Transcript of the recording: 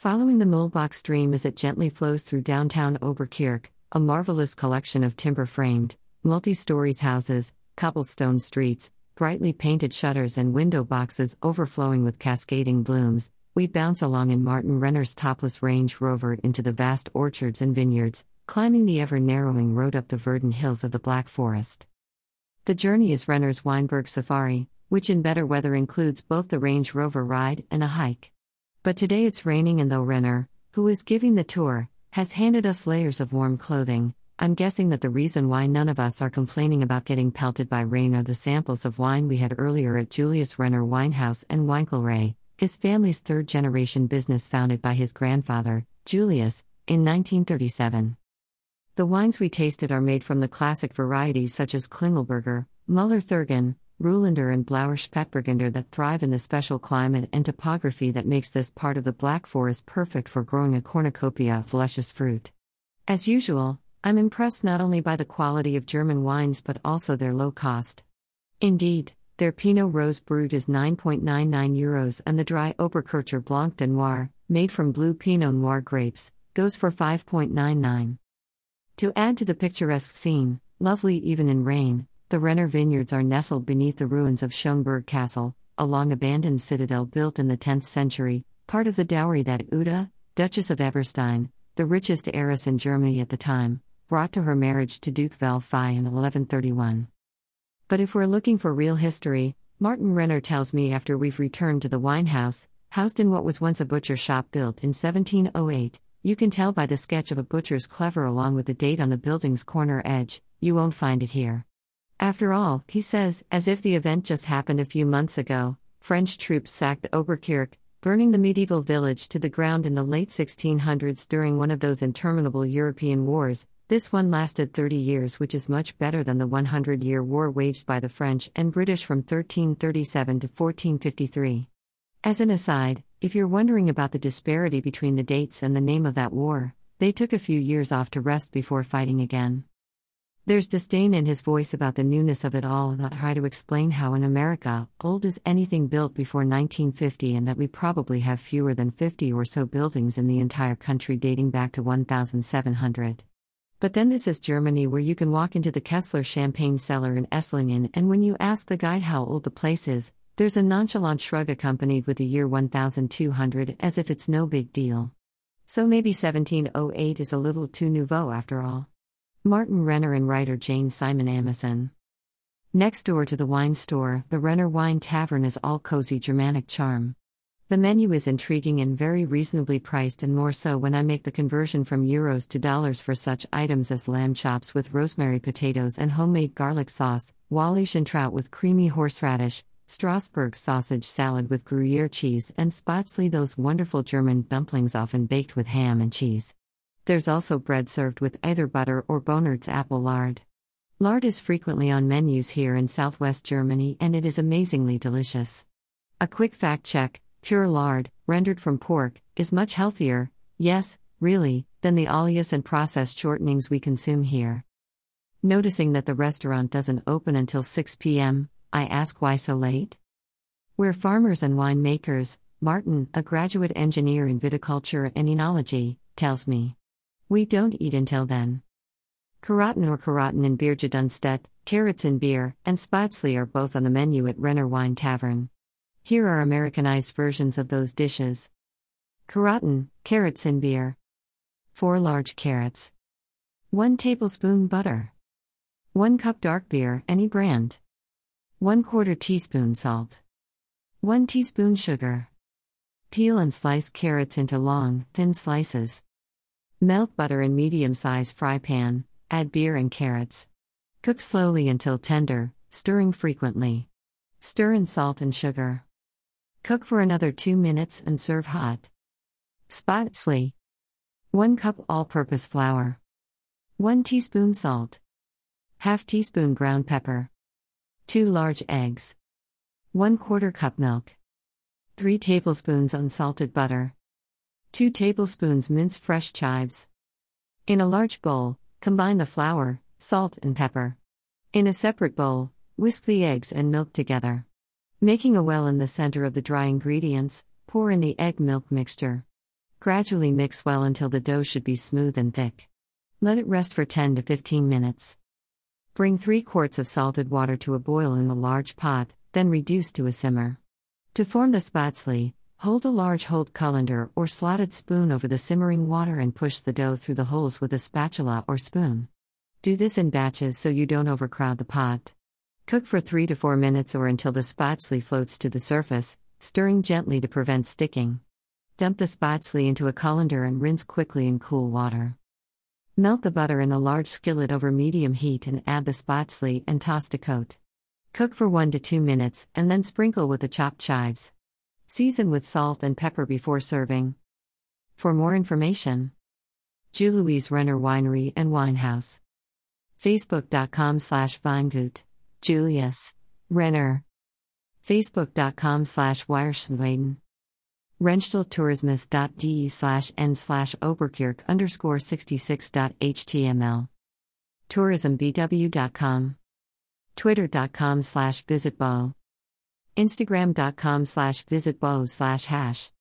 Following the Mühlbach stream as it gently flows through downtown Oberkirch, a marvelous collection of timber-framed, multi-stories houses, cobblestone streets, brightly painted shutters and window boxes overflowing with cascading blooms, we bounce along in Martin Renner's topless Range Rover into the vast orchards and vineyards, climbing the ever-narrowing road up the verdant hills of the Black Forest. The journey is Renner's Weinberg Safari, which in better weather includes both the Range Rover ride and a hike. But today it's raining, and though Renner, who is giving the tour, has handed us layers of warm clothing, I'm guessing that the reason why none of us are complaining about getting pelted by rain are the samples of wine we had earlier at Julius Renner Winehouse and Winkelray, his family's third-generation business founded by his grandfather, Julius, in 1937. The wines we tasted are made from the classic varieties such as Klingelberger, Müller-Thurgau, Ruländer and Blauer Spätburgunder that thrive in the special climate and topography that makes this part of the Black Forest perfect for growing a cornucopia of luscious fruit. As usual, I'm impressed not only by the quality of German wines but also their low cost. Indeed, their Pinot Rose brewed is €9.99 and the dry Oberkircher Blanc de Noir, made from blue Pinot Noir grapes, goes for €5.99. To add to the picturesque scene, lovely even in rain, the Renner vineyards are nestled beneath the ruins of Schoenberg Castle, a long-abandoned citadel built in the 10th century, part of the dowry that Uta, Duchess of Eberstein, the richest heiress in Germany at the time, brought to her marriage to Duke Val Fie in 1131. But if we're looking for real history, Martin Renner tells me after we've returned to the winehouse, housed in what was once a butcher shop built in 1708, you can tell by the sketch of a butcher's cleaver along with the date on the building's corner edge, you won't find it here. After all, he says, as if the event just happened a few months ago, French troops sacked Oberkirch, burning the medieval village to the ground in the late 1600s during one of those interminable European wars. This one lasted 30 years, which is much better than the 100-year war waged by the French and British from 1337 to 1453. As an aside, if you're wondering about the disparity between the dates and the name of that war, they took a few years off to rest before fighting again. There's disdain in his voice about the newness of it all, and I try to explain how in America, old is anything built before 1950 and that we probably have fewer than 50 or so buildings in the entire country dating back to 1700. But then this is Germany, where you can walk into the Kessler Champagne Cellar in Esslingen, and when you ask the guide how old the place is, there's a nonchalant shrug accompanied with the year 1200 as if it's no big deal. So maybe 1708 is a little too nouveau after all. Martin Renner and writer Jane Simon Amason. Next door to the wine store, the Renner Wine Tavern is all cozy Germanic charm. The menu is intriguing and very reasonably priced, and more so when I make the conversion from euros to dollars for such items as lamb chops with rosemary potatoes and homemade garlic sauce, Wallisian trout with creamy horseradish, Strasbourg sausage salad with Gruyere cheese, and Spotsley, those wonderful German dumplings often baked with ham and cheese. There's also bread served with either butter or Bonards apple lard. Lard is frequently on menus here in southwest Germany, and it is amazingly delicious. A quick fact check: pure lard, rendered from pork, is much healthier, yes, really, than the oleous and processed shortenings we consume here. Noticing that the restaurant doesn't open until 6 p.m., I ask why so late? We're farmers and winemakers, Martin, a graduate engineer in viticulture and enology, tells me. We don't eat until then. Karotten and Bier Gedunstedt, carrots and beer, and Spotsley are both on the menu at Renner Wine Tavern. Here are Americanized versions of those dishes. Karotten, carrots and beer. 4 large carrots. 1 tablespoon butter. 1 cup dark beer, any brand. 1/4 teaspoon salt. 1 teaspoon sugar. Peel and slice carrots into long, thin slices. Melt butter in medium-sized fry pan, add beer and carrots. Cook slowly until tender, stirring frequently. Stir in salt and sugar. Cook for another 2 minutes and serve hot. Spotsley. 1 cup all-purpose flour. 1 teaspoon salt. ½ teaspoon ground pepper. 2 large eggs. 1/4 cup milk. 3 tablespoons unsalted butter. 2 tablespoons minced fresh chives. In a large bowl, combine the flour, salt, and pepper. In a separate bowl, whisk the eggs and milk together. Making a well in the center of the dry ingredients, pour in the egg milk mixture. Gradually mix well until the dough should be smooth and thick. Let it rest for 10 to 15 minutes. Bring 3 quarts of salted water to a boil in a large pot, then reduce to a simmer. To form the Spotsley, hold a large holed colander or slotted spoon over the simmering water and push the dough through the holes with a spatula or spoon. Do this in batches so you don't overcrowd the pot. Cook for 3 to 4 minutes or until the Spotsley floats to the surface, stirring gently to prevent sticking. Dump the Spotsley into a colander and rinse quickly in cool water. Melt the butter in a large skillet over medium heat and add the Spotsley and toss to coat. Cook for 1 to 2 minutes and then sprinkle with the chopped chives. Season with salt and pepper before serving. For more information, Julius Renner Winery and Winehouse. Facebook.com/Weingut. Julius Renner. Facebook.com/Wierschweiden. Rennsteltourismus.de/n/Oberkirch_66.html. Tourismbw.com. Twitter.com/visitbo. Instagram.com/visitbo/hash.